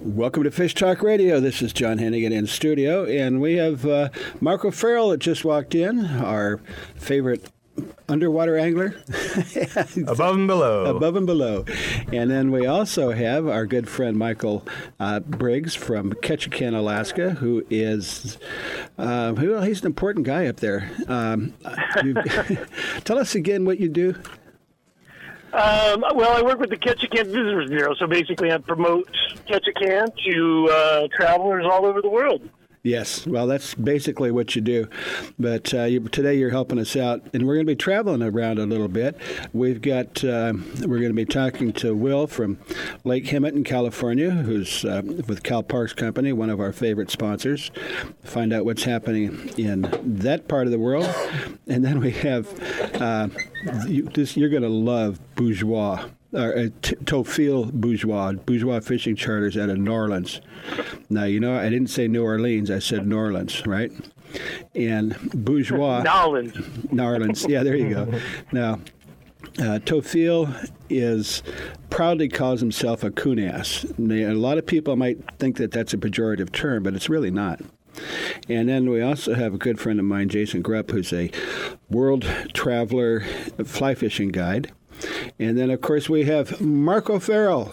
Welcome to Fish Talk Radio. This is John Hennigan in studio, and we have Marco Farrell that just walked in, our favorite underwater angler. Above and below. Above and below. And then we also have our good friend Michael Briggs from Ketchikan, Alaska, who is, he's an important guy up there. Tell us again what you do. Well, I work with the Ketchikan Visitors Bureau, so basically I promote Ketchikan to travelers all over the world. Yes, well, that's basically what you do. But today you're helping us out, and we're going to be traveling around a little bit. We've got we're going to be talking to Will from Lake Hemet in California, who's with CalParks Company, one of our favorite sponsors. Find out what's happening in that part of the world, and then we have you're going to love Bourgeois. Tophil Bourgeois fishing charters out of New Orleans. Now, you know, I didn't say New Orleans. I said New Orleans, right? And Bourgeois. New Orleans. Yeah, there you go. Now, Tophil proudly calls himself a coon ass. A lot of people might think that that's a pejorative term, but it's really not. And then we also have a good friend of mine, Jason Grupp, who's a world traveler fly fishing guide. And then, of course, we have Marco Farrell,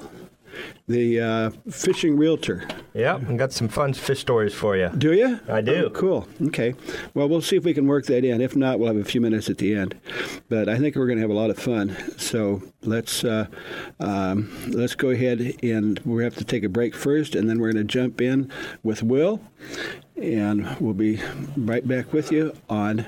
the fishing realtor. Yeah, I got some fun fish stories for you. Do you? I do. Oh, cool. Okay. Well, we'll see if we can work that in. If not, we'll have a few minutes at the end. But I think we're going to have a lot of fun. So let's go ahead, and we have to take a break first, and then we're going to jump in with Will, and we'll be right back with you on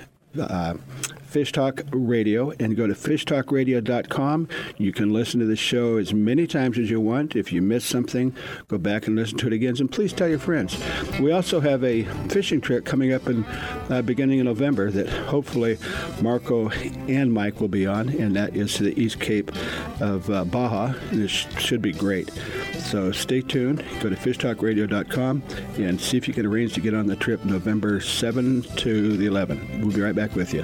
Fish Talk Radio, and go to fishtalkradio.com. You can listen to the show as many times as you want. If you miss something, go back and listen to it again, and please tell your friends. We also have a fishing trip coming up in beginning of November that hopefully Marco and Mike will be on, and that is to the East Cape of Baja. This should be great. So stay tuned. Go to fishtalkradio.com and see if you can arrange to get on the trip November 7 to the 11th. We'll be right back with you.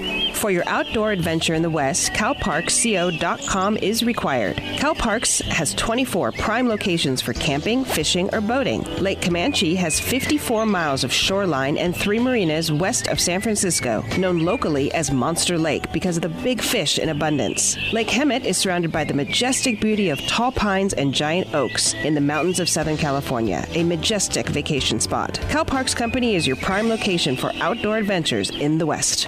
For your outdoor adventure in the West, CalParksCO.com is required. CalParks has 24 prime locations for camping, fishing, or boating. Lake Comanche has 54 miles of shoreline and 3 marinas west of San Francisco, known locally as Monster Lake because of the big fish in abundance. Lake Hemet is surrounded by the majestic beauty of tall pines and giant oaks in the mountains of Southern California, a majestic vacation spot. CalParks Company is your prime location for outdoor adventures in the West.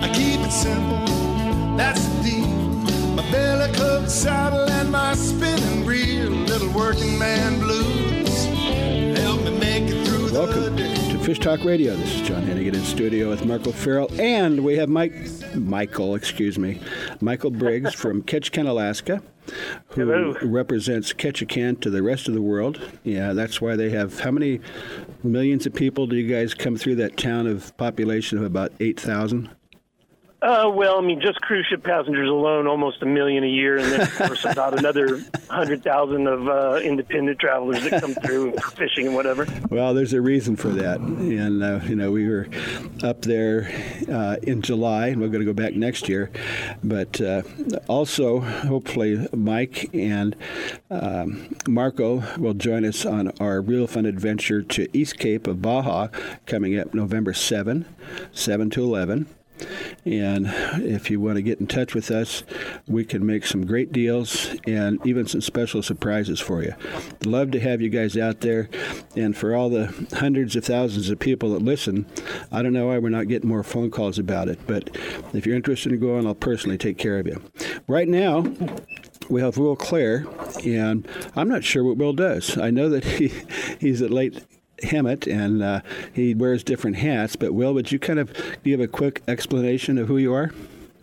I keep it simple, that's the deal. My belly cooked saddle and my spinning reel. Little working man blues, help me make it through the day. Welcome to Fish Talk Radio. This is John Hennigan in studio with Marco Farrell. And we have Michael Briggs from Ketchikan, Alaska, who represents Ketchikan to the rest of the world. Yeah, that's why they have, how many millions of people do you guys come through that town of population of about 8,000? Well, I mean, just cruise ship passengers alone, almost 1 million a year, and then, of course, about another 100,000 of independent travelers that come through for fishing and whatever. Well, there's a reason for that, and, you know, we were up there in July, and we're going to go back next year, but also, hopefully, Mike and Marco will join us on our Real Fun Adventure to East Cape of Baja coming up November 7 to 11. And if you want to get in touch with us, we can make some great deals and even some special surprises for you. Love to have you guys out there. And for all the hundreds of thousands of people that listen, I don't know why we're not getting more phone calls about it. But if you're interested in going, I'll personally take care of you. Right now, we have Will Clare, and I'm not sure what Will does. I know that he's at Lake Hemet, and he wears different hats. But Will, would you kind of give a quick explanation of who you are?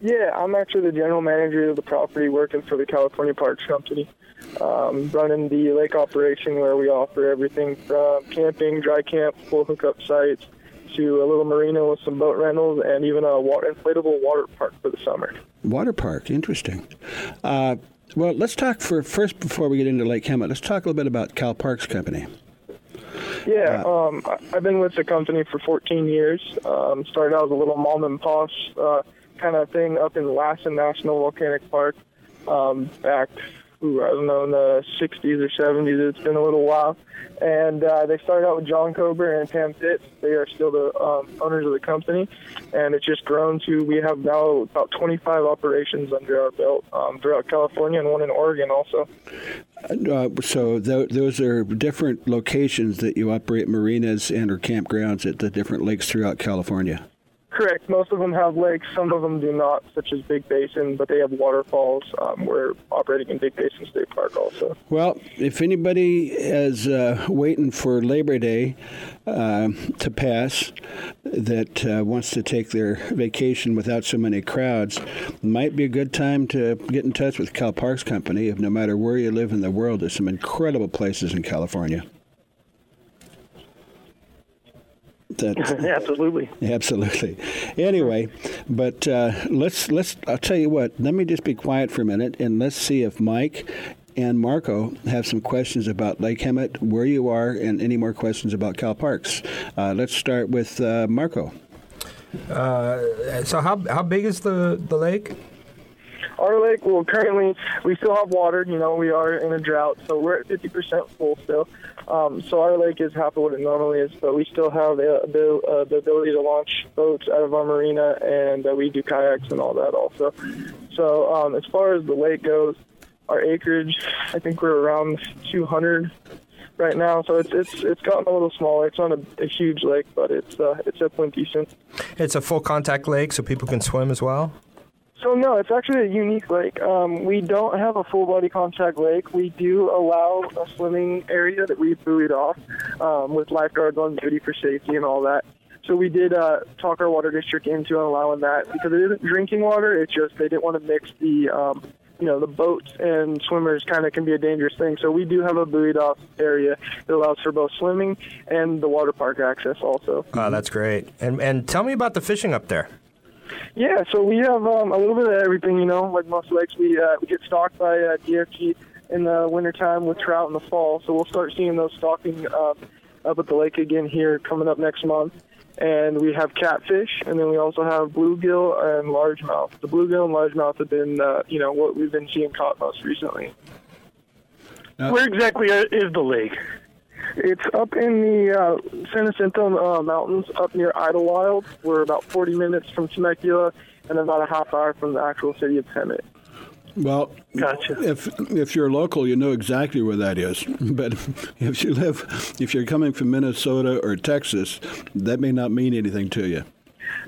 Yeah, I'm actually the general manager of the property, working for the California Parks Company, running the lake operation where we offer everything from camping, dry camp, full hookup sites, to a little marina with some boat rentals, and even a inflatable water park for the summer. Water park, interesting. Well, let's talk first before we get into Lake Hemet. Let's talk a little bit about CalParks Company. Yeah, I've been with the company for 14 years. Started out as a little mom and pop kind of thing up in Lassen National Volcanic Park back, in the 60s or 70s. It's been a little while. And they started out with John Cober and Pam Pitts. They are still the owners of the company. And it's just grown to, we have now about 25 operations under our belt throughout California and one in Oregon also. So those are different locations that you operate marinas and or campgrounds at the different lakes throughout California? Correct. Most of them have lakes. Some of them do not, such as Big Basin, but they have waterfalls. We're operating in Big Basin State Park also. Well, if anybody is waiting for Labor Day to pass that wants to take their vacation without so many crowds, might be a good time to get in touch with CalParks Company. If no matter where you live in the world, there's some incredible places in California. Absolutely. Anyway, but I'll tell you what, let me just be quiet for a minute and let's see if Mike and Marco have some questions about Lake Hemet, where you are, and any more questions about CalParks. Let's start with Marco. So how big is the lake? Our lake, well, currently, we still have water. You know, we are in a drought, so we're at 50% full still. So our lake is half of what it normally is, but we still have the ability to launch boats out of our marina, and we do kayaks and all that also. So as far as the lake goes, our acreage, I think we're around 200 right now, so it's gotten a little smaller. It's not a huge lake, but it's definitely decent. It's a full contact lake, so people can swim as well? So, no, it's actually a unique lake. We don't have a full-body contact lake. We do allow a swimming area that we buoyed off with lifeguards on duty for safety and all that. So we did talk our water district into allowing that because it isn't drinking water. It's just they didn't want to mix the, the boats and swimmers kind of can be a dangerous thing. So we do have a buoyed off area that allows for both swimming and the water park access also. Oh, that's great. And tell me about the fishing up there. Yeah, so we have a little bit of everything, like most lakes. We get stalked by DFG in the wintertime with trout in the fall. So we'll start seeing those stalking up at the lake again here coming up next month. And we have catfish, and then we also have bluegill and largemouth. The bluegill and largemouth have been, what we've been seeing caught most recently. Where exactly is the lake? It's up in the San Jacinto Mountains, up near Idlewild. We're about 40 minutes from Temecula and about a half hour from the actual city of Hemet. Well, gotcha. If you're local, you know exactly where that is. But if you're coming from Minnesota or Texas, that may not mean anything to you.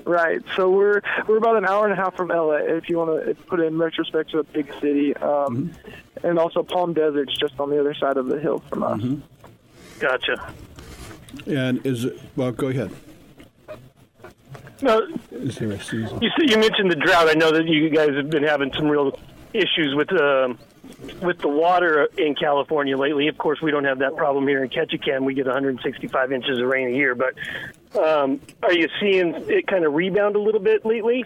Right. So we're about an hour and a half from LA, if you want to put it in retrospect to a big city, and also Palm Desert's just on the other side of the hill from us. Mm-hmm. Gotcha. And go ahead. No. Is there a season? You mentioned the drought. I know that you guys have been having some real issues with the water in California lately. Of course, we don't have that problem here in Ketchikan. We get 165 inches of rain a year. But are you seeing it kind of rebound a little bit lately?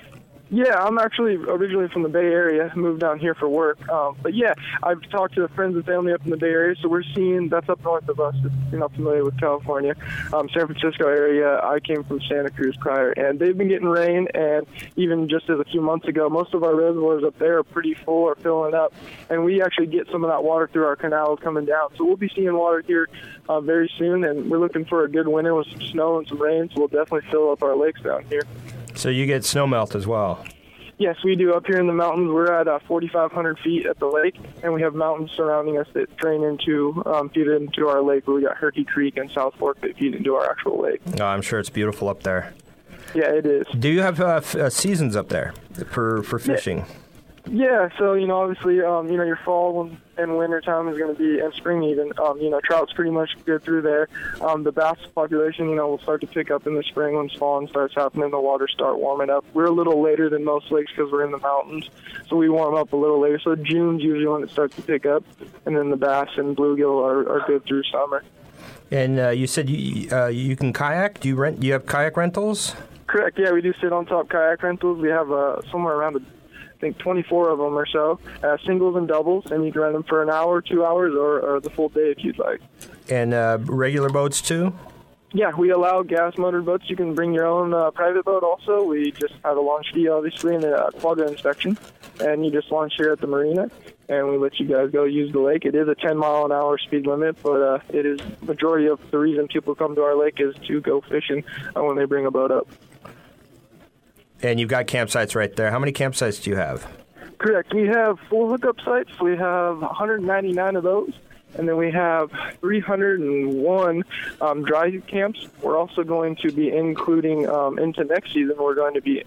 Yeah, I'm actually originally from the Bay Area, moved down here for work. But yeah, I've talked to friends and family up in the Bay Area, so we're seeing that's up north of us, if you're not familiar with California. San Francisco area, I came from Santa Cruz prior, and they've been getting rain, and even just as a few months ago, most of our reservoirs up there are pretty full or filling up, and we actually get some of that water through our canals coming down. So we'll be seeing water here very soon, and we're looking for a good winter with some snow and some rain, so we'll definitely fill up our lakes down here. So you get snowmelt as well? Yes, we do. Up here in the mountains, we're at 4,500 feet at the lake, and we have mountains surrounding us that drain into, feed into our lake. We got Herky Creek and South Fork that feed into our actual lake. Oh, I'm sure it's beautiful up there. Yeah, it is. Do you have seasons up there for fishing? Yeah, so, obviously, your fall and winter time is going to be, and spring even, trout's pretty much good through there. The bass population, will start to pick up in the spring when spawn starts happening, the waters start warming up. We're a little later than most lakes because we're in the mountains, so we warm up a little later. So June's usually when it starts to pick up, and then the bass and bluegill are good through summer. And you said you can kayak? Do you have kayak rentals? Correct, yeah, we do sit-on-top kayak rentals. We have somewhere around I think 24 of them or so, singles and doubles, and you can rent them for an hour, 2 hours, or the full day if you'd like. And regular boats too? Yeah, we allow gas-motored boats. You can bring your own private boat also. We just have a launch fee, obviously, and a quadra inspection, and you just launch here at the marina, and we let you guys go use the lake. It is a 10-mile-an-hour speed limit, but it is majority of the reason people come to our lake is to go fishing when they bring a boat up. And you've got campsites right there. How many campsites do you have? Correct. We have 4 hookup sites. We have 199 of those. And then we have 301 dry camps. We're also going to be including into next season, we're going to be,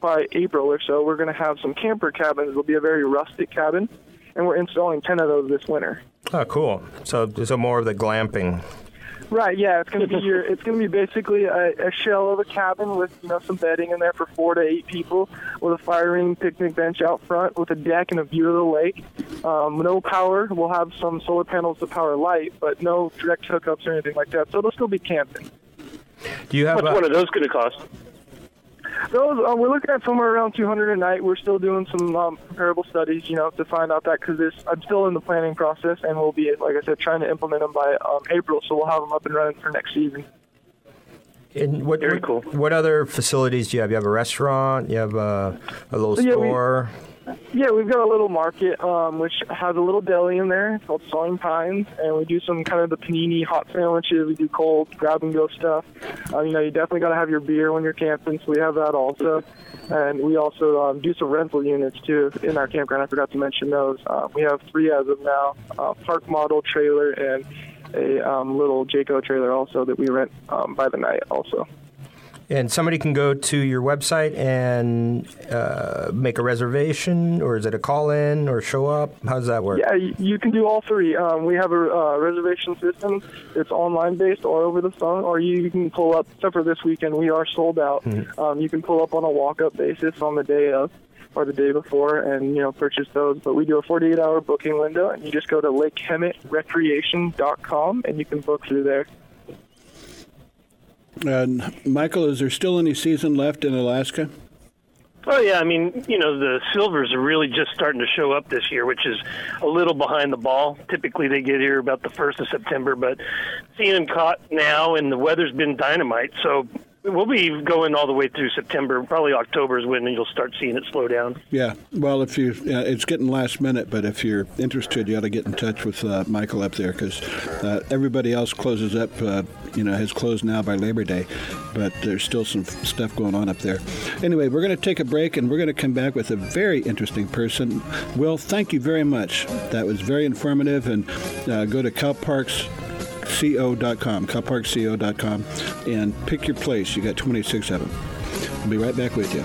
by April or so, we're going to have some camper cabins. It'll be a very rustic cabin. And we're installing 10 of those this winter. Oh, cool. So more of the glamping. Right, yeah, it's going to be basically a shell of a cabin with some bedding in there for 4 to 8 people, with a fire ring, picnic bench out front, with a deck and a view of the lake. No power. We'll have some solar panels to power light, but no direct hookups or anything like that. So it'll still be camping. What's one of those going to cost? Those we're looking at somewhere around $200 a night. We're still doing some comparable studies, to find out that because I'm still in the planning process, and we'll be, like I said, trying to implement them by April, so we'll have them up and running for next season. And very cool. What other facilities do you have? You have a restaurant. You have a little store. We've got a little market, which has a little deli in there. It's called Sawing Pines, and we do some kind of the panini hot sandwiches. We do cold grab-and-go stuff. You definitely got to have your beer when you're camping, so we have that also. And we also do some rental units, too, in our campground. I forgot to mention those. We have 3 as of now, park model trailer and a little Jayco trailer also that we rent by the night also. And somebody can go to your website and make a reservation, or is it a call-in, or show up? How does that work? Yeah, you can do all three. We have a reservation system. It's online-based or over the phone, or you can pull up, except for this weekend, we are sold out. Mm-hmm. You can pull up on a walk-up basis on the day of or the day before and, you know, purchase those. But we do a 48-hour booking window, and you just go to LakeHemetRecreation.com, and you can book through there. And Michael, is there still any season left in Alaska? Oh, yeah. I mean, you know, the silvers are really just starting to show up this year, which is a little behind the ball. Typically, they get here about the 1st of September, but seeing them caught now, and the weather's been dynamite, so we'll be going all the way through September. Probably October is when you'll start seeing it slow down. Yeah. Well, if you, it's getting last minute, but if you're interested, you ought to get in touch with Michael up there, because everybody else closes up, has closed now by Labor Day, but there's still some stuff going on up there. Anyway, we're going to take a break, and we're going to come back with a very interesting person. Will, thank you very much. That was very informative, and go to CalParksCO.com, and pick your place. You got 26 of them. We'll be right back with you.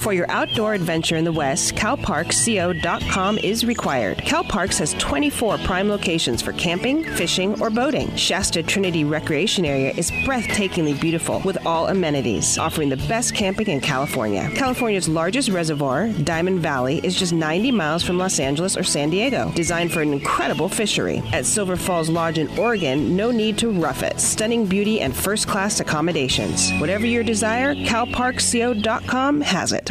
For your outdoor adventure in the West, CalParksCO.com is required. CalParks has 24 prime locations for camping, fishing, or boating. Shasta Trinity Recreation Area is breathtakingly beautiful with all amenities, offering the best camping in California. California's largest reservoir, Diamond Valley, is just 90 miles from Los Angeles or San Diego, designed for an incredible fishery. At Silver Falls Lodge in Oregon, no need to rough it. Stunning beauty and first-class accommodations. Whatever your desire, CalParksCO.com has it.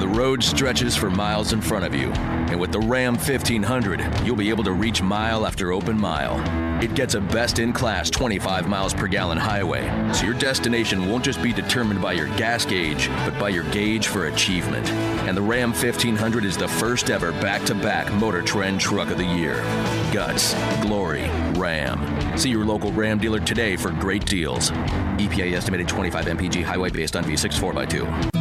The road stretches for miles in front of you, and with the Ram 1500, you'll be able to reach mile after open mile. It gets a best-in-class 25 miles per gallon highway, so your destination won't just be determined by your gas gauge, but by your gauge for achievement. And the Ram 1500 is the first ever back-to-back Motor Trend Truck of the Year. Guts, glory, Ram. See your local Ram dealer today for great deals. EPA estimated 25 mpg highway based on V6 4x2.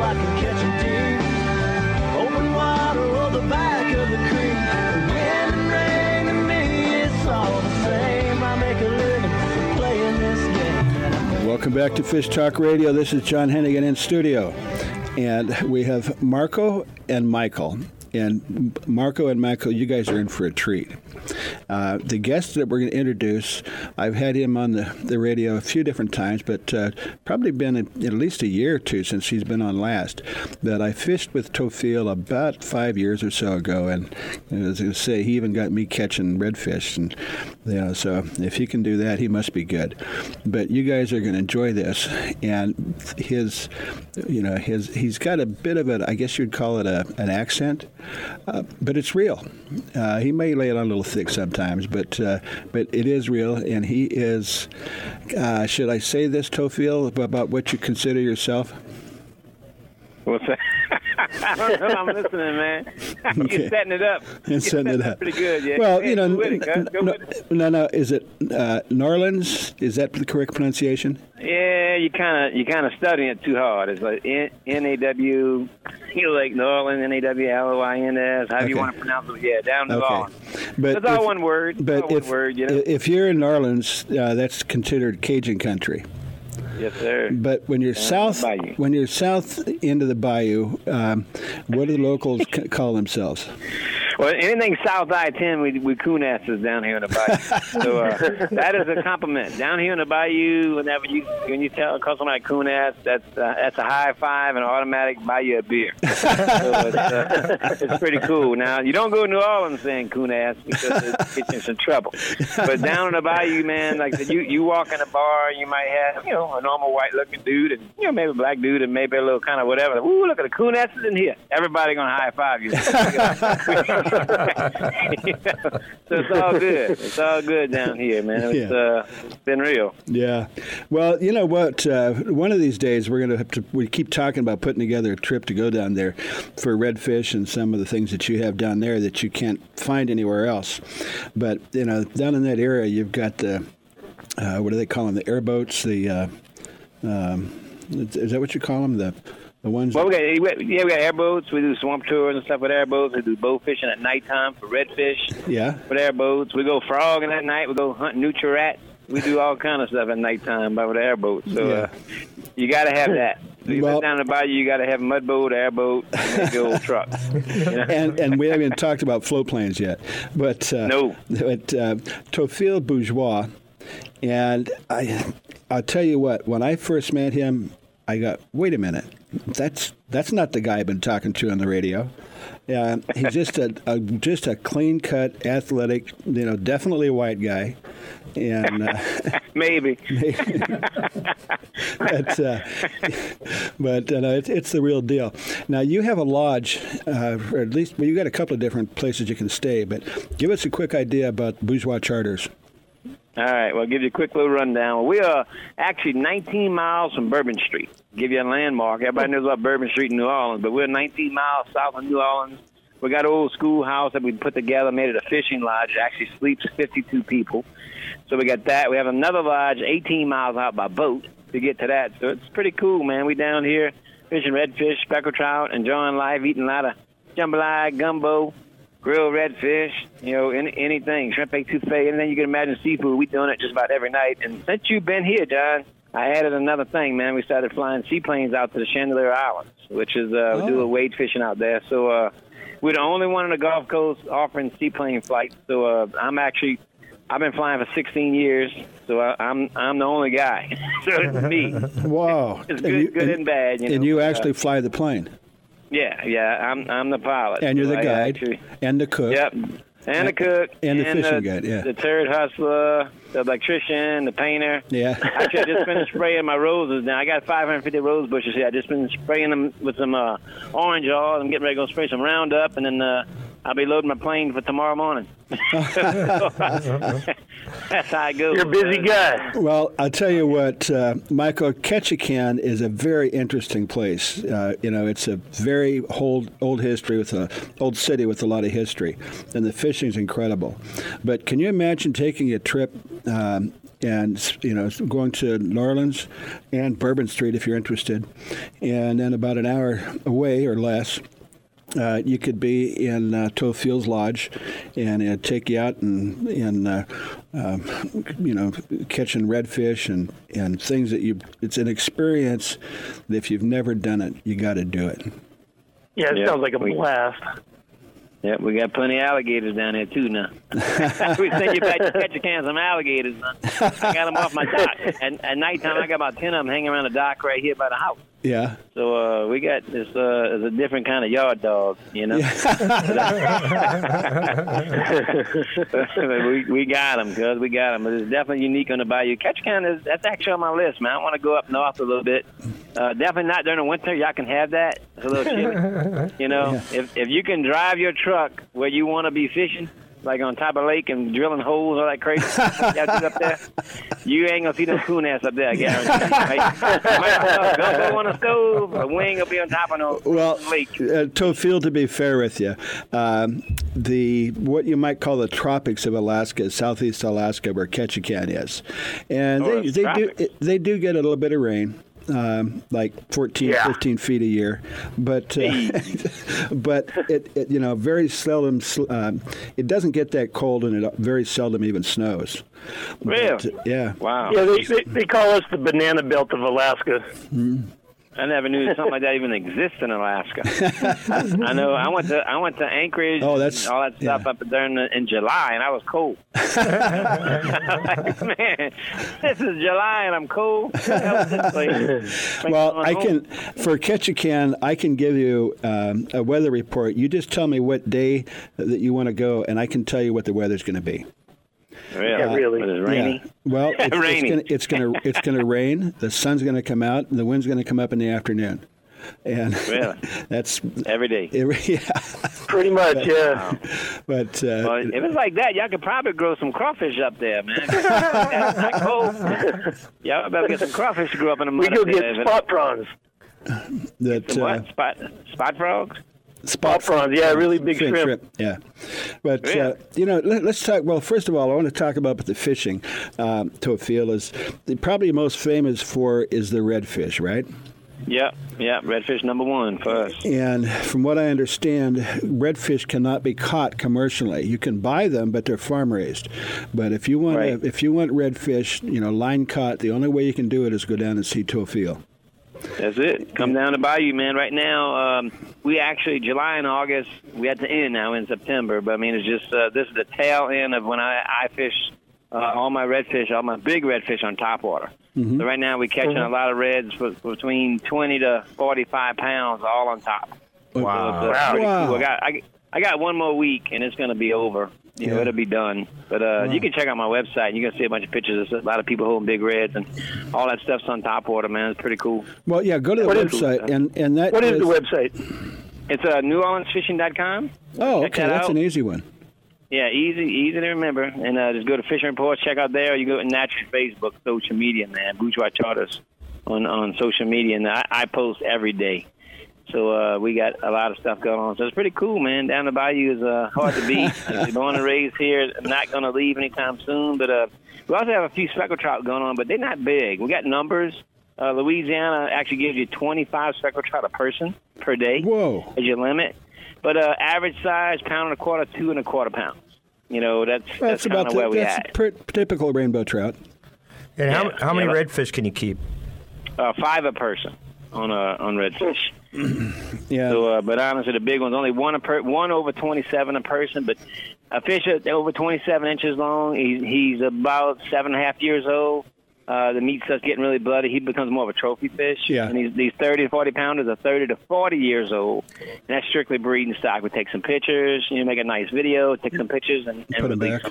I can catch them deep, open water or the back of the creek. The wind and rain to me, it's all the same. I make a living playing this game. Welcome back to Fish Talk Radio. This is John Hennigan in studio. And we have Marco and Michael. And Marco and Michael, you guys are in for a treat. The guest that we're going to introduce, I've had him on the radio a few different times, but probably been at least a year or two since he's been on last. But I fished with Tophil about 5 years or so ago, and as I say, he even got me catching redfish. And you know, so if he can do that, he must be good. But you guys are going to enjoy this. And his, you know, his he's got a bit of a, I guess you'd call it an accent, but it's real. He may lay it on a little thick sometimes, but it is real, and he is. Should I say this, Tophil, about what you consider yourself? What's that? I don't know. I'm listening, man. Okay. You're setting it up. You're setting it up. Pretty good, yeah. Well, hey, you know, no. Is it New Orleans? Is that the correct pronunciation? Yeah, you kind of studying it too hard. It's like N-A-W, you know, like New Orleans, N-A-W, L-O-I-N-S, however you want to pronounce it. Yeah, down the bar. It's all one word. But if you're in New Orleans, that's considered Cajun country. Yes, sir. But when you're south into the bayou, what do the locals call themselves? Well, anything south I-10, we coon asses down here in the bayou. So that is a compliment. Down here in the bayou, when you tell somebody coon ass, that's a high five and automatic buy you a beer. So it's pretty cool. Now, you don't go to New Orleans saying coon ass because it gets you some trouble. But down in the bayou, man, like you walk in a bar, you might have, you know, a normal white-looking dude and, you know, maybe a black dude and maybe a little kind of whatever. Ooh, look at the coon asses in here. Everybody going to high five you. You know, so it's all good. It's all good down here, man. It's been real. Yeah. Well, you know what? One of these days we're going to have to. We keep talking about putting together a trip to go down there for redfish and some of the things that you have down there that you can't find anywhere else. But you know, down in that area, you've got the what do they call them? The airboats. The is that what you call them? The ones we got airboats. We do swamp tours and stuff with airboats. We do bow fishing at nighttime for redfish. Yeah, with airboats. We go frogging at night. We go hunting nutria rats. We do all kind of stuff at nighttime by with airboats. So you got to have that. You well, down the bayou, you got to have a mud boat, airboat, and big old truck. You know? And we haven't talked about float planes yet, but no. But Tophil Bourgeois, and I'll tell you what. When I first met him, I got, wait a minute. That's not the guy I've been talking to on the radio. He's just a clean cut, athletic, you know, definitely a white guy, and maybe. but it's the real deal. Now you have a lodge, or at least you got a couple of different places you can stay. But give us a quick idea about Bourgeois Charters. All right, well, I'll give you a quick little rundown. We are actually 19 miles from Bourbon Street. Give you a landmark. Everybody knows about Bourbon Street in New Orleans, but we're 19 miles south of New Orleans. We got an old schoolhouse that we put together, made it a fishing lodge. It actually sleeps 52 people. So we got that. We have another lodge 18 miles out by boat to get to that. So it's pretty cool, man. We down here fishing redfish, speckled trout, enjoying life, eating a lot of jambalaya, gumbo, grilled redfish, you know, anything, shrimp étouffée, anything you can imagine, seafood. We're doing it just about every night. And since you've been here, John, I added another thing, man. We started flying seaplanes out to the Chandelier Islands, which is we do a wade fishing out there. So we're the only one on the Gulf Coast offering seaplane flights. So I've been flying for 16 years, so I'm the only guy. So it's me. Wow. It's good and, and bad. You know? And you actually fly the plane. Yeah, I'm the pilot. And you're the guide and the cook. Yep, and the cook. And the fishing guide, yeah. The turd hustler, the electrician, the painter. Yeah. Actually, I just finished spraying my roses now. I got 550 rose bushes here. I just been spraying them with some orange oil. I'm getting ready to go spray some Roundup, and then I'll be loading my plane for tomorrow morning. That's how I go. You're a busy guy. Well, I'll tell you what, Michael, Ketchikan is a very interesting place. You know, it's a very old history with a old city with a lot of history, and the fishing's incredible. But can you imagine taking a trip and, you know, going to New Orleans and Bourbon Street if you're interested, and then about an hour away or less, you could be in Tophil's lodge, and it'd take you out and you know, catching redfish and things that you. It's an experience that if you've never done it, you got to do it. Yeah, it sounds like a blast. Yeah, we got plenty of alligators down there, too, now. We send you back to Ketchikan some alligators, man. I got them off my dock. And at nighttime, I got about 10 of them hanging around the dock right here by the house. Yeah. So we got this is a different kind of yard dog, you know. Yeah. we got them, cuz. We got them. But it's definitely unique on the bayou. Ketchikan, that's actually on my list, man. I want to go up north a little bit. Definitely not during the winter. Y'all can have that. It's a little chilly. You know, yeah. If you can drive your truck where you want to be fishing, like on top of the lake and drilling holes, all that crazy stuff up there, you ain't going to see no coon ass up there, I guarantee. Right? Don't go on a stove, a wing will be on top of the lake. Tophil, to be fair with you, what you might call the tropics of Alaska, southeast Alaska, where Ketchikan is. And they do get a little bit of rain. Like 14, 15 feet a year, but it you know, very seldom. It doesn't get that cold, and it very seldom even snows. Really? But, yeah. Wow. Yeah, they call us the banana belt of Alaska. Mm. I never knew something like that even exists in Alaska. I know. I went to Anchorage. Oh, that's and all that stuff up there in July, and I was cold. Like, man, this is July, and I'm cold. Well, for Ketchikan, I can give you a weather report. You just tell me what day that you want to go, and I can tell you what the weather's going to be. Really? Yeah, really. But it's rainy. Yeah. Well, it's gonna rain. The sun's gonna come out. And the wind's gonna come up in the afternoon, and really? That's every day. Pretty much, but, yeah. But if it's like that, y'all could probably grow some crawfish up there, man. That's not cold. Y'all better get some crawfish to grow up in the mud. We go get spot prawns. Spot frogs. Spot prawns, yeah, really big shrimp. Yeah, but you know, let's talk. Well, first of all, I want to talk about the fishing. Tophil is probably most famous for is the redfish, right? Yeah, redfish number one for us. And from what I understand, redfish cannot be caught commercially. You can buy them, but they're farm raised. But if you want redfish, you know, line caught, the only way you can do it is go down and see Tophil. That's it. Come down to bayou, man. Right now, we actually, July and August, we had to end now in September. But, I mean, it's just, this is the tail end of when I fish all my big redfish on topwater. Mm-hmm. So right now we're catching a lot of reds between 20 to 45 pounds all on top. Wow. So it's pretty cool. I got one more week, and it's going to be over. You know, it'll be done. But you can check out my website, and you're going to see a bunch of pictures of a lot of people holding big reds, and all that stuff's on top water, man. It's pretty cool. Well, yeah, go to the website. What is the website? It's NewOrleansFishing.com. Oh, okay, that's an easy one. Yeah, easy to remember. And just go to Fishing Reports, check out there. Or you go to Natural Facebook, social media, man, Bourgeois Charters on social media. And I post every day. So we got a lot of stuff going on. So it's pretty cool, man. Down the bayou is hard to beat. If you're born and raised here, I'm not going to leave anytime soon. But we also have a few speckled trout going on, but they're not big. We got numbers. Louisiana actually gives you 25 speckled trout a person per day. Whoa. As your limit. But average size, pound and a quarter, 2.25 pounds. You know, that's kind of where we at. That's typical rainbow trout. And how many redfish can you keep? 5 a person on redfish. Yeah. So, but honestly, the big ones, only one over 27 a person. But a fish over 27 inches long, he's about 7.5 years old. The meat starts getting really bloody. He becomes more of a trophy fish. Yeah. And these 30 to 40 pounders are 30 to 40 years old. And that's strictly breeding stock. We take some pictures, you know, make a nice video, take some pictures, and put them back.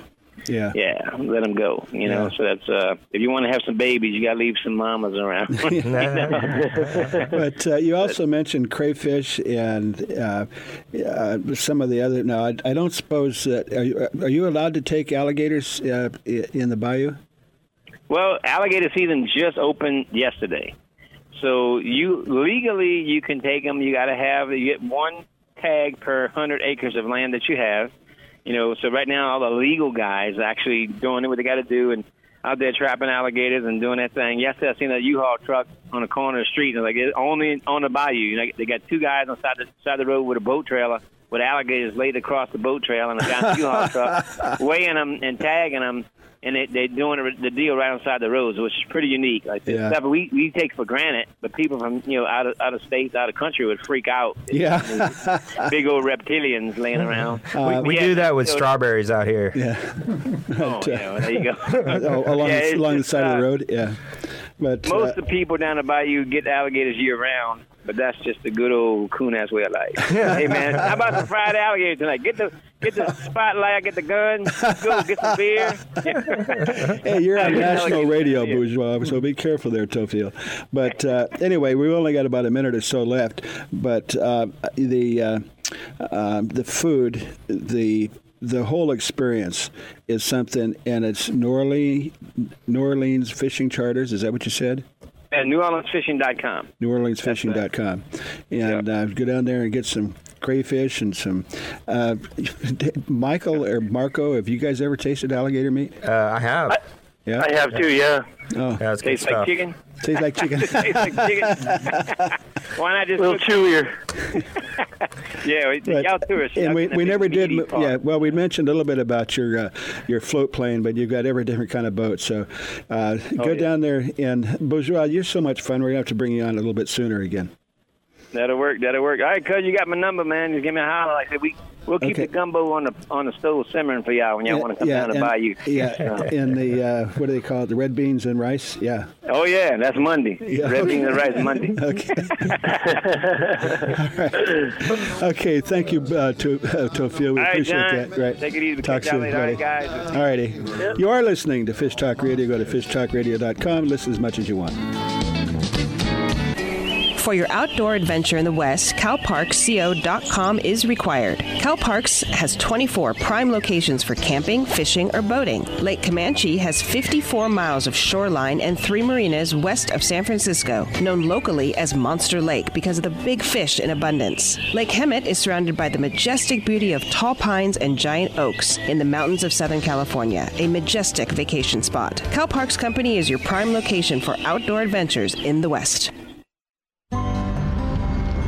Yeah, let them go, you know. So that's if you want to have some babies, you got to leave some mamas around. But you also mentioned crayfish and some of the other. Now, I don't suppose that are you allowed to take alligators in the bayou? Well, alligator season just opened yesterday, so legally you can take them. You got to you get one tag per 100 acres of land that you have. You know, so right now all the legal guys are actually doing what they got to do and out there trapping alligators and doing that thing. Yesterday I seen that U-Haul truck on the corner of the street, and like it's only on the bayou. You know, they got two guys on the side of the road with a boat trailer with alligators laid across the boat trailer, and a guy in the U-Haul truck weighing them and tagging them. and they're doing the deal right outside the roads, which is pretty unique. Like the stuff we take for granted, but people from out of states, out of country would freak out. Yeah, big old reptilians laying around. We do that with strawberries out here. Yeah. There you go. Along the side of the road. Yeah. But most of the people down the bayou get alligators year-round, but that's just the good old coon-ass way of life. Hey, man, how about some fried alligator tonight? Get the spotlight, get the gun, go get some beer. Hey, you're on national radio, Bourgeois, so be careful there, Tophil. But anyway, we've only got about a minute or so left, but the food, the whole experience is something, and it's New Orleans Fishing Charters. Is that what you said? At NewOrleansFishing.com. NewOrleansFishing.com. And go down there and get some crayfish and some... Michael or Marco, have you guys ever tasted alligator meat? I have. I have too, yeah. Oh. Yeah, tastes like chicken. Tastes like chicken. Tastes like chicken. Why not just a little chewier? Yeah, y'all tourists. And we never did. Yeah, well, we mentioned a little bit about your float plane, but you've got every different kind of boat. So go down there, and Bourgeois, you're so much fun. We're gonna have to bring you on a little bit sooner again. That'll work. All right, cuz you got my number, man. Just give me a holler. Like I said, we'll keep the gumbo on the stove simmering for y'all when y'all want to come down to Bayou. Yeah, and the what do they call it? The red beans and rice. Yeah. Oh yeah, that's Monday. Yeah. Red beans and rice Monday. Okay. All right. Okay. Thank you, Tophil. We appreciate that. Right. Take it easy. Talk soon, buddy. All right, guys. All righty. Yep. You are listening to Fish Talk Radio. Go to fishtalkradio.com. Listen as much as you want. For your outdoor adventure in the West, CalParksCO.com is required. CalParks has 24 prime locations for camping, fishing, or boating. Lake Comanche has 54 miles of shoreline and 3 marinas west of San Francisco, known locally as Monster Lake because of the big fish in abundance. Lake Hemet is surrounded by the majestic beauty of tall pines and giant oaks in the mountains of Southern California, a majestic vacation spot. CalParks Company is your prime location for outdoor adventures in the West.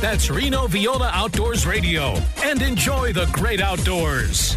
That's Reno Viola Outdoors Radio, and enjoy the great outdoors.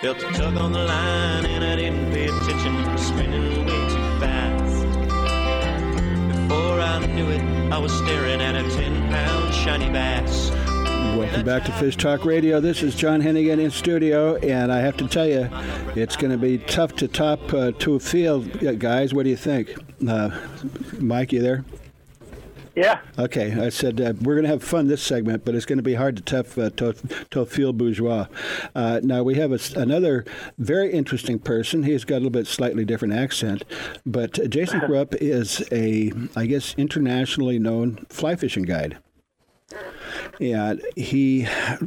Felt a tug on the line and I didn't pay attention. It was spinning way too fast. Before I knew it, I was staring at a 10-pound shiny bass. Welcome back to Fish Talk Radio. This is John Hennigan in studio, and I have to tell you, it's going to be tough to top Tophil, guys. What do you think? Mike, you there? Yeah. Okay. I said we're going to have fun this segment, but it's going to be hard to tough Tophil Bourgeois. Now, we have another very interesting person. He's got a little bit slightly different accent, but Jason Grupp is a, I guess, internationally known fly fishing guide. Yeah, he, I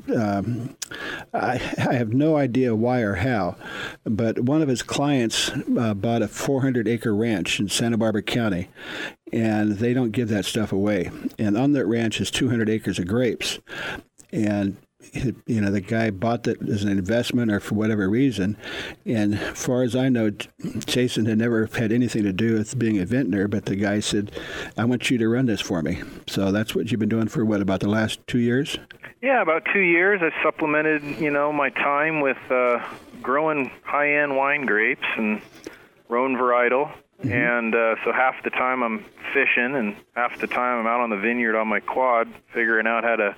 have no idea why or how, but one of his clients bought a 400-acre ranch in Santa Barbara County, and they don't give that stuff away. And on that ranch is 200 acres of grapes. And, you know, the guy bought that as an investment or for whatever reason. And as far as I know, Jason had never had anything to do with being a vintner, but the guy said, I want you to run this for me. So that's what you've been doing for, what, about the last 2 years? Yeah, about 2 years. I supplemented, you know, my time with growing high-end wine grapes and Rhone varietal. Mm-hmm. And so half the time I'm fishing and half the time I'm out on the vineyard on my quad figuring out how to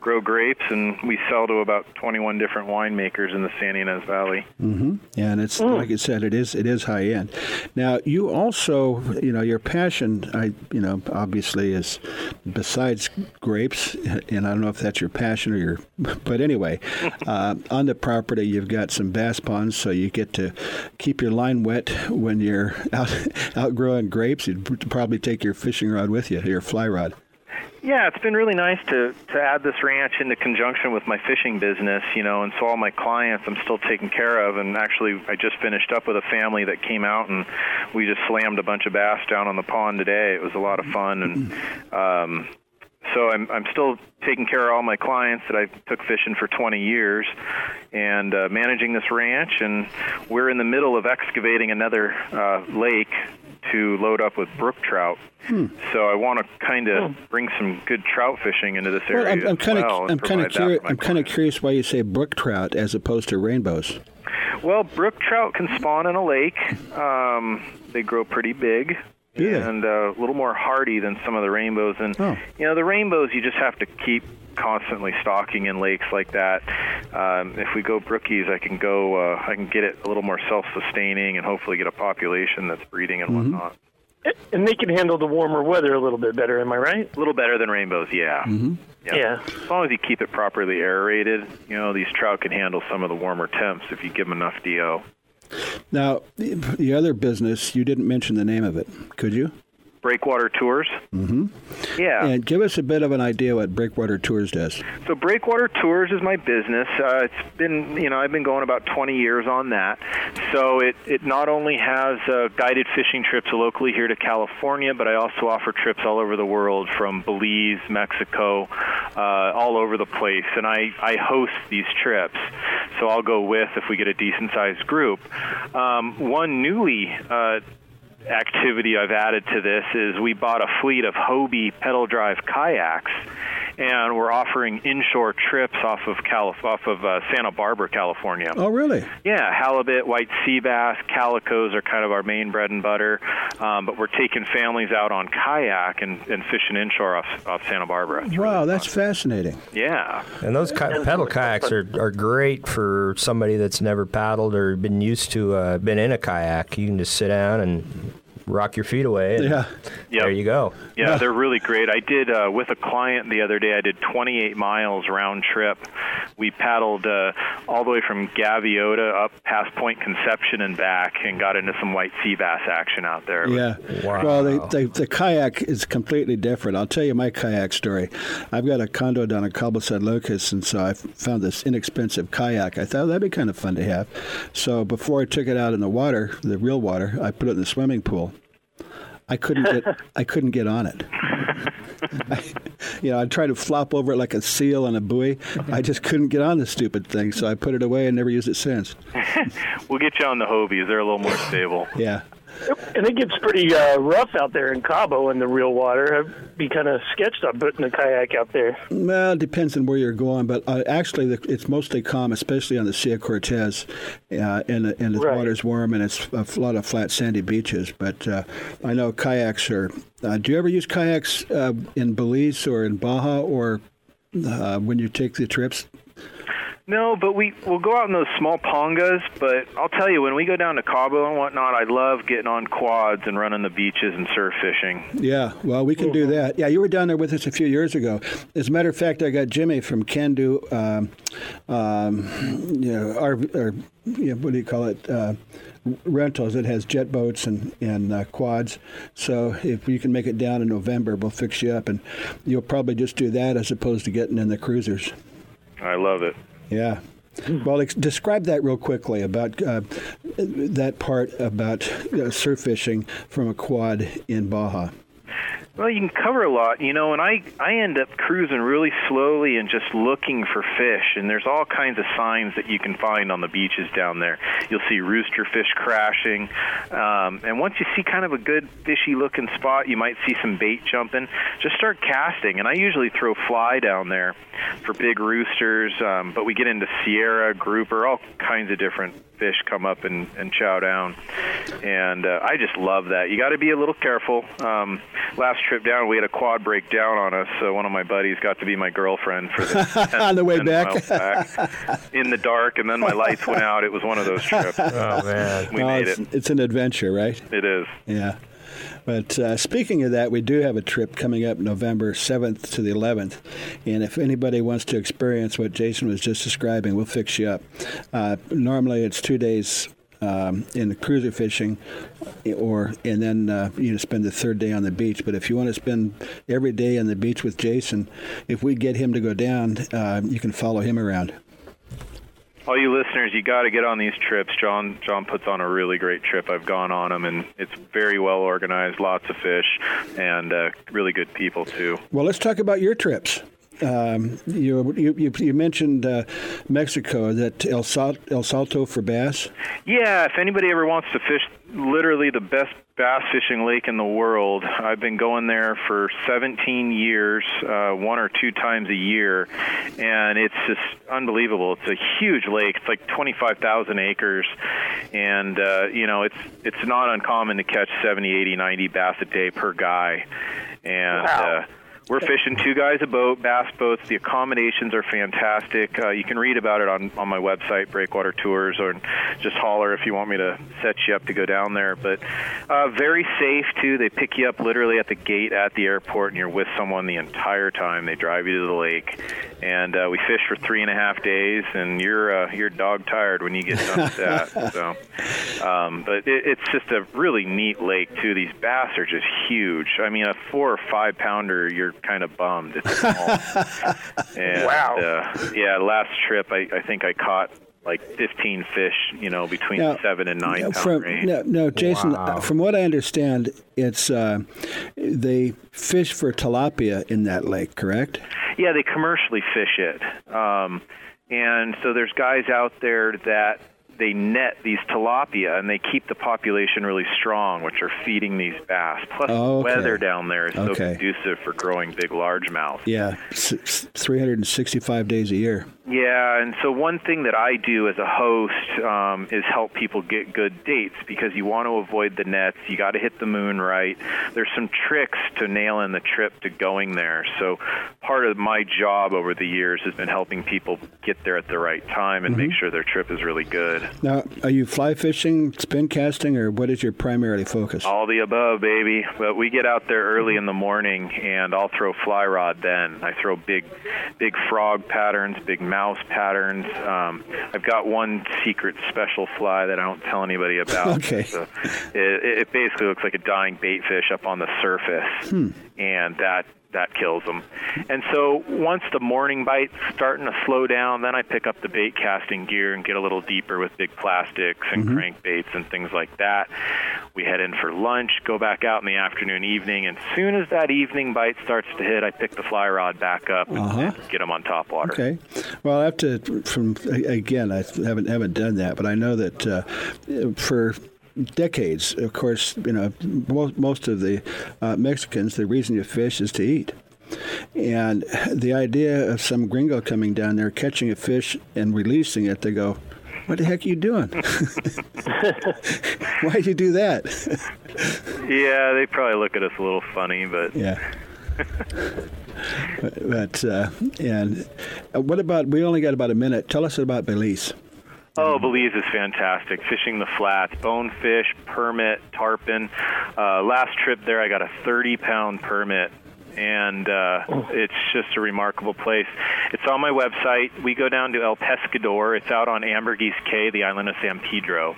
grow grapes, and we sell to about 21 different winemakers in the San Ynez Valley. Mm-hmm. Yeah, and it's like I said, it is high end. Now, you also, you know, your passion, obviously is besides grapes, and I don't know if that's your passion or your, but anyway, on the property you've got some bass ponds, so you get to keep your line wet when you're out growing grapes. You'd probably take your fishing rod with you, your fly rod. Yeah, it's been really nice to add this ranch into conjunction with my fishing business, you know, and so all my clients I'm still taking care of. And actually, I just finished up with a family that came out, and we just slammed a bunch of bass down on the pond today. It was a lot of fun, and so I'm still taking care of all my clients that I took fishing for 20 years and managing this ranch, and we're in the middle of excavating another lake to load up with brook trout. So I want to kind of bring some good trout fishing into this area. I'm kind of curious why you say brook trout as opposed to rainbows. Well, brook trout can spawn in a lake. They grow pretty big. Yeah. And a little more hardy than some of the rainbows. And, you know, the rainbows, you just have to keep constantly stocking in lakes like that. If we go brookies, I can get it a little more self-sustaining and hopefully get a population that's breeding and whatnot. And they can handle the warmer weather a little bit better, am I right? A little better than rainbows, yeah. Mm-hmm. Yeah. As long as you keep it properly aerated, you know, these trout can handle some of the warmer temps if you give them enough DO. Now, the other business, you didn't mention the name of it, could you? Breakwater Tours. Mm-hmm. Yeah. And give us a bit of an idea what Breakwater Tours does. So Breakwater Tours is my business. It's been, you know, I've been going about 20 years on that. So it not only has guided fishing trips locally here to California, but I also offer trips all over the world from Belize, Mexico, all over the place. And I host these trips. So I'll go with, if we get a decent-sized group. One newly activity I've added to this is we bought a fleet of Hobie pedal drive kayaks, and we're offering inshore trips off of Santa Barbara, California. Oh, really? Yeah, halibut, white sea bass, calicos are kind of our main bread and butter, but we're taking families out on kayak and fishing inshore off Santa Barbara. It's wow, really that's fascinating. Yeah. And those pedal kayaks are great for somebody that's never paddled or been used to, been in a kayak. You can just sit down and rock your feet away, and there you go. Yeah, they're really great. I did, with a client the other day, I did 28 miles round trip. We paddled all the way from Gaviota up past Point Conception and back, and got into some white sea bass action out there. Yeah. Wow. Well, the kayak is completely different. I'll tell you my kayak story. I've got a condo down at Cabo San Lucas, and so I found this inexpensive kayak. I thought that'd be kind of fun to have. So before I took it out in the water, the real water, I put it in the swimming pool. I couldn't get on it. I tried to flop over it like a seal on a buoy. I just couldn't get on the stupid thing, so I put it away and never used it since. We'll get you on the Hobies. They're a little more stable. Yeah. And it gets pretty rough out there in Cabo in the real water. I'd be kind of sketched on putting a kayak out there. Well, it depends on where you're going, but actually it's mostly calm, especially on the Sea of Cortez, and the water's warm, and it's a lot of flat sandy beaches. But I know kayaks are... do you ever use kayaks in Belize or in Baja or when you take the trips? No, but we'll go out in those small pongas, but I'll tell you, when we go down to Cabo and whatnot, I love getting on quads and running the beaches and surf fishing. Yeah, well, we can do that. Yeah, you were down there with us a few years ago. As a matter of fact, I got Jimmy from Kendu, rentals. It has jet boats and quads. So if you can make it down in November, we'll fix you up, and you'll probably just do that as opposed to getting in the cruisers. I love it. Yeah. Well, describe that real quickly about that part about surf fishing from a quad in Baja. Well, you can cover a lot, you know, and I end up cruising really slowly and just looking for fish, and there's all kinds of signs that you can find on the beaches down there. You'll see rooster fish crashing, and once you see kind of a good fishy-looking spot, you might see some bait jumping. Just start casting, and I usually throw fly down there for big roosters, but we get into Sierra, grouper, all kinds of different fish come up and chow down, and I just love that. You got to be a little careful. Last trip down, we had a quad break down on us, so one of my buddies got to be my girlfriend for on the way back in the dark, and then my lights went out. It was one of those trips. Oh man, we made it. It's an adventure, right? It is. Yeah. But speaking of that, we do have a trip coming up November 7th to the 11th. And if anybody wants to experience what Jason was just describing, we'll fix you up. Normally it's 2 days in the cruiser fishing, and then spend the third day on the beach. But if you want to spend every day on the beach with Jason, if we get him to go down, you can follow him around. All you listeners, you got to get on these trips. John puts on a really great trip. I've gone on them, and it's very well organized, lots of fish, and really good people, too. Well, let's talk about your trips. You mentioned Mexico, that El Salto for bass. Yeah, if anybody ever wants to fish literally the best bass fishing lake in the world, I've been going there for 17 years, one or two times a year, and it's just unbelievable. It's a huge lake. It's like 25,000 acres, and it's not uncommon to catch 70, 80, 90 bass a day per guy, and wow. We're fishing two guys a boat, bass boats. The accommodations are fantastic. You can read about it on my website, Breakwater Tours, or just holler if you want me to set you up to go down there. But very safe, too. They pick you up literally at the gate at the airport, and you're with someone the entire time. They drive you to the lake. And we fish for 3.5 days, and you're dog-tired when you get done with that. So, but it's just a really neat lake, too. These bass are just huge. I mean, a 4 or 5-pounder, you're kind of bummed. It's small. And, wow. Last trip, I think I caught like 15 fish, between 7 and 9 pound range. No, Jason, wow. From what I understand, it's they fish for tilapia in that lake, correct? Yeah, they commercially fish it. And so there's guys out there that they net these tilapia, and they keep the population really strong, which are feeding these bass. Plus, the weather down there is so conducive for growing big largemouth. Yeah, 365 days a year. Yeah, and so one thing that I do as a host is help people get good dates, because you want to avoid the nets. You got to hit the moon right. There's some tricks to nailing the trip to going there. So part of my job over the years has been helping people get there at the right time and make sure their trip is really good. Now, are you fly fishing, spin casting, or what is your primary focus? All the above, baby. But we get out there early in the morning, and I'll throw fly rod then. I throw big frog patterns, big mouse patterns. I've got one secret special fly that I don't tell anybody about. Okay. So it basically looks like a dying bait fish up on the surface, and that kills them. And so once the morning bite's starting to slow down, then I pick up the bait casting gear and get a little deeper with big plastics and crankbaits and things like that. We head in for lunch, go back out in the afternoon, evening, and as soon as that evening bite starts to hit, I pick the fly rod back up and get them on top water. Okay. Well, I have to, I haven't done that, but I know that for decades, of course, most of the Mexicans, the reason you fish is to eat. And the idea of some gringo coming down there, catching a fish and releasing it, they go, "What the heck are you doing? Why'd you do that?" Yeah, they probably look at us a little funny, but... Yeah. But and what about? We only got about a minute. Tell us about Belize. Oh, Belize is fantastic. Fishing the flats, bonefish, permit, tarpon. Last trip there, I got a 30-pound permit. And it's just a remarkable place. It's on my website. We go down to El Pescador. It's out on Ambergris Cay, the island of San Pedro.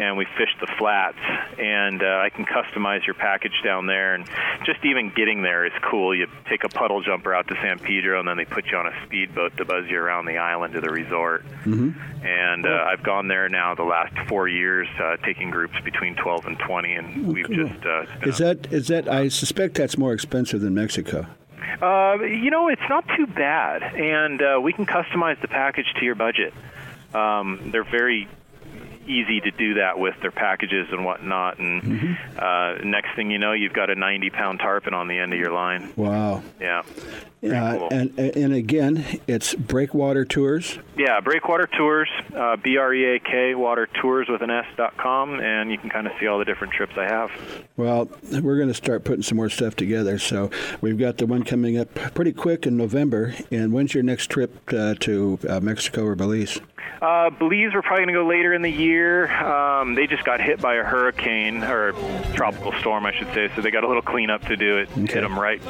And we fish the flats. And I can customize your package down there. And just even getting there is cool. You take a puddle jumper out to San Pedro, and then they put you on a speedboat to buzz you around the island to the resort. Mm-hmm. And I've gone there now the last 4 years, taking groups between 12 and 20. And we've just... Is that? I suspect that's more expensive than Mexico. You know, it's not too bad, and we can customize the package to your budget. They're very easy to do that with their packages and whatnot, and next thing you know, you've got a 90-pound tarpon on the end of your line. Wow. Yeah. Cool. And again, it's Breakwater Tours. Yeah, Breakwater Tours, B-R-E-A-K, Water Tours with an S.com, and you can kind of see all the different trips I have. Well, we're going to start putting some more stuff together. So we've got the one coming up pretty quick in November. And when's your next trip to Mexico or Belize? Belize, we're probably going to go later in the year. They just got hit by a hurricane, or tropical storm, I should say, so they got a little cleanup to do. It hit them right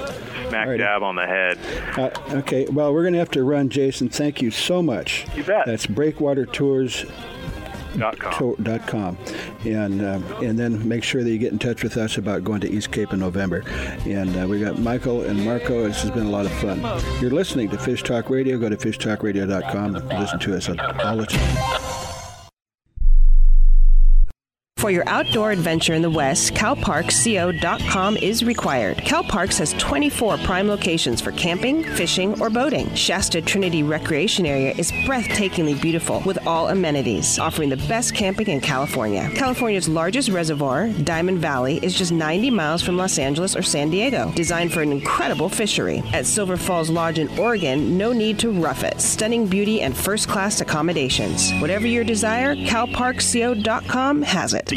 smack dab on the head. Okay, well, we're going to have to run, Jason. Thank you so much. You bet. That's breakwatertours.com. And then make sure that you get in touch with us about going to East Cape in November. And we got Michael and Marco. This has been a lot of fun. You're listening to Fish Talk Radio. Go to fishtalkradio.com and listen to us all the time. For your outdoor adventure in the West, CalParksCO.com is required. CalParks has 24 prime locations for camping, fishing, or boating. Shasta Trinity Recreation Area is breathtakingly beautiful with all amenities, offering the best camping in California. California's largest reservoir, Diamond Valley, is just 90 miles from Los Angeles or San Diego, designed for an incredible fishery. At Silver Falls Lodge in Oregon, no need to rough it. Stunning beauty and first-class accommodations. Whatever your desire, CalParksCO.com has it. The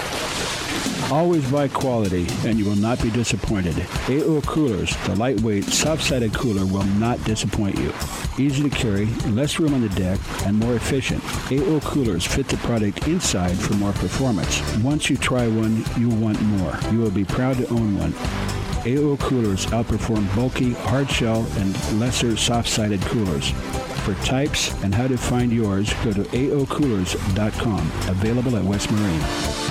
Always buy quality, and you will not be disappointed. AO Coolers, the lightweight, soft-sided cooler, will not disappoint you. Easy to carry, less room on the deck, and more efficient. AO Coolers fit the product inside for more performance. Once you try one, you want more. You will be proud to own one. AO Coolers outperform bulky, hard-shell, and lesser soft-sided coolers. For types and how to find yours, go to aocoolers.com. Available at West Marine.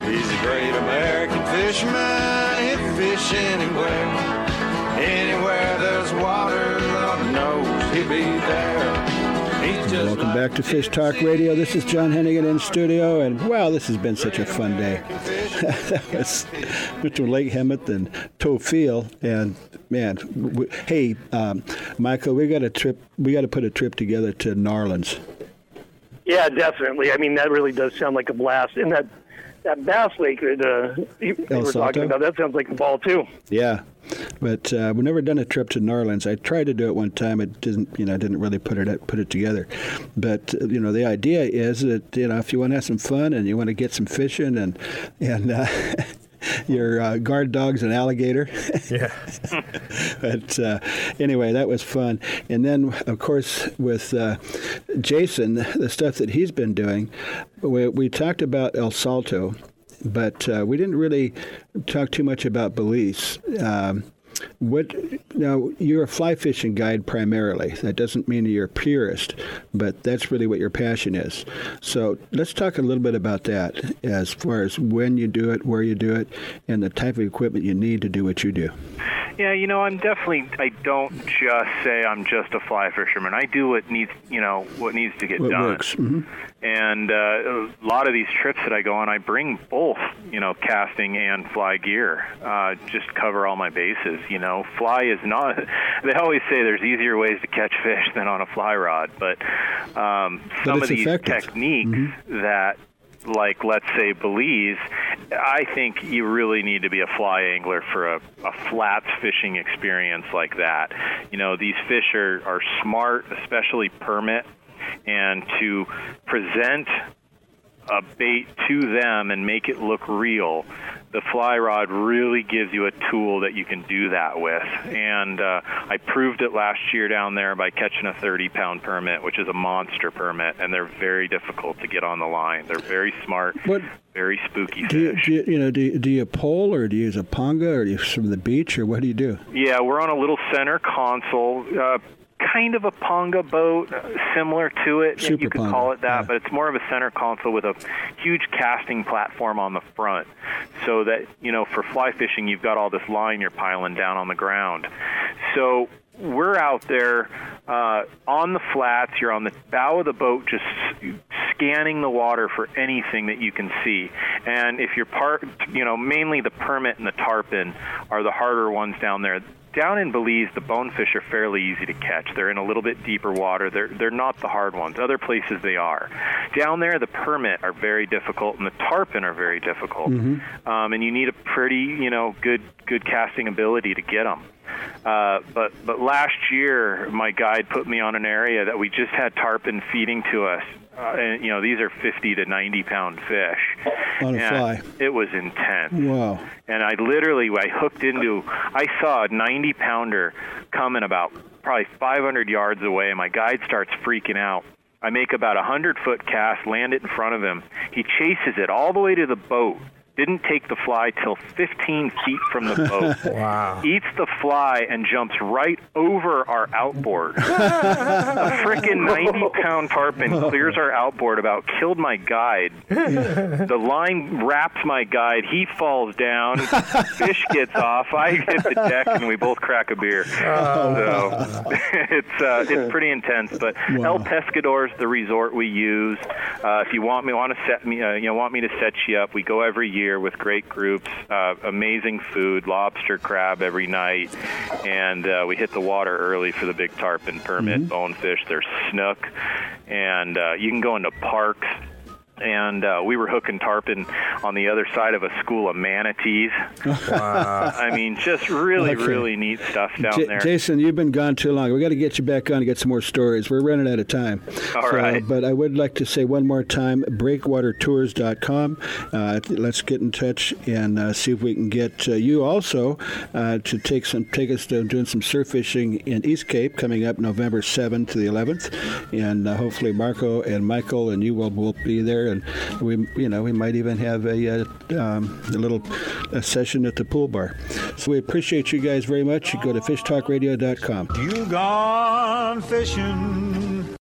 He's a great American fisherman. He'll fish anywhere. Anywhere there's water, Lord knows he'll be there. He's Welcome back to Fish Talk Radio. This is John Hennigan in studio, and wow, this has been such a fun day. That was between Lake Hemet and Tophil, and man, Michael, we got to put a trip together to New Orleans. Yeah, definitely. I mean, that really does sound like a blast, and that Bass Lake that we were talking about, that sounds like a ball, too. Yeah, but we've never done a trip to New Orleans. I tried to do it one time. It didn't, I didn't really put it together. But, the idea is that, if you want to have some fun and you want to get some fishing and your guard dog's an alligator. Yeah. But anyway, that was fun. And then, of course, with Jason, the stuff that he's been doing, we talked about El Salto, but we didn't really talk too much about Belize. Now, you're a fly fishing guide primarily. That doesn't mean you're a purist, but that's really what your passion is. So let's talk a little bit about that as far as when you do it, where you do it, and the type of equipment you need to do what you do. Yeah, I don't just say I'm just a fly fisherman. I do what needs to get done. Works. Mm-hmm. And a lot of these trips that I go on, I bring both, casting and fly gear, just cover all my bases. Fly is not, they always say there's easier ways to catch fish than on a fly rod, but some of these effective techniques mm-hmm. that, like, let's say Belize, I think you really need to be a fly angler for a flats fishing experience like that. These fish are smart, especially permit, and to present a bait to them and make it look real, the fly rod really gives you a tool that you can do that with. And I proved it last year down there by catching a 30-pound permit, which is a monster permit, and they're very difficult to get on the line. They're very smart, very spooky fish. Do you pole, or do you use a panga, or do you from the beach, or what do you do? Yeah, we're on a little center console, kind of a panga boat, similar to it. Super you could panga. Call it that, yeah. But it's more of a center console with a huge casting platform on the front, so that, for fly fishing, you've got all this line you're piling down on the ground. So we're out there on the flats. You're on the bow of the boat, just scanning the water for anything that you can see. And if you're mainly the permit and the tarpon are the harder ones down there. Down in Belize, the bonefish are fairly easy to catch. They're in a little bit deeper water. They're not the hard ones. Other places they are. Down there, the permit are very difficult, and the tarpon are very difficult. Mm-hmm. And you need a pretty, good casting ability to get them. But last year, my guide put me on an area that we just had tarpon feeding to us. And, these are 50 to 90-pound fish. On a fly. It was intense. Wow. And I hooked into, I saw a 90-pounder coming about probably 500 yards away, and my guide starts freaking out. I make about a 100-foot cast, land it in front of him. He chases it all the way to the boat. Didn't take the fly till 15 feet from the boat. Wow. Eats the fly and jumps right over our outboard. A frickin' 90-pound tarpon clears our outboard about, killed my guide. The line wraps my guide. He falls down. Fish gets off. I hit the deck, and we both crack a beer. So it's pretty intense. But wow. El Pescador's the resort we use. If you want me to set you up, we go every year with great groups, amazing food, lobster, crab every night, and we hit the water early for the big tarpon permit, mm-hmm. bonefish, there's snook, and you can go into parks, and we were hooking tarpon on the other side of a school of manatees. Wow. I mean, just really, really neat stuff down there. Jason, you've been gone too long. We've got to get you back on to get some more stories. We're running out of time. All right. But I would like to say one more time, breakwatertours.com. Let's get in touch and see if we can get you also to take us to doing some surf fishing in East Cape coming up November 7th to the 11th. And hopefully Marco and Michael and you will be there. And we might even have a little session at the pool bar. So we appreciate you guys very much. You go to fishtalkradio.com. You gone fishing.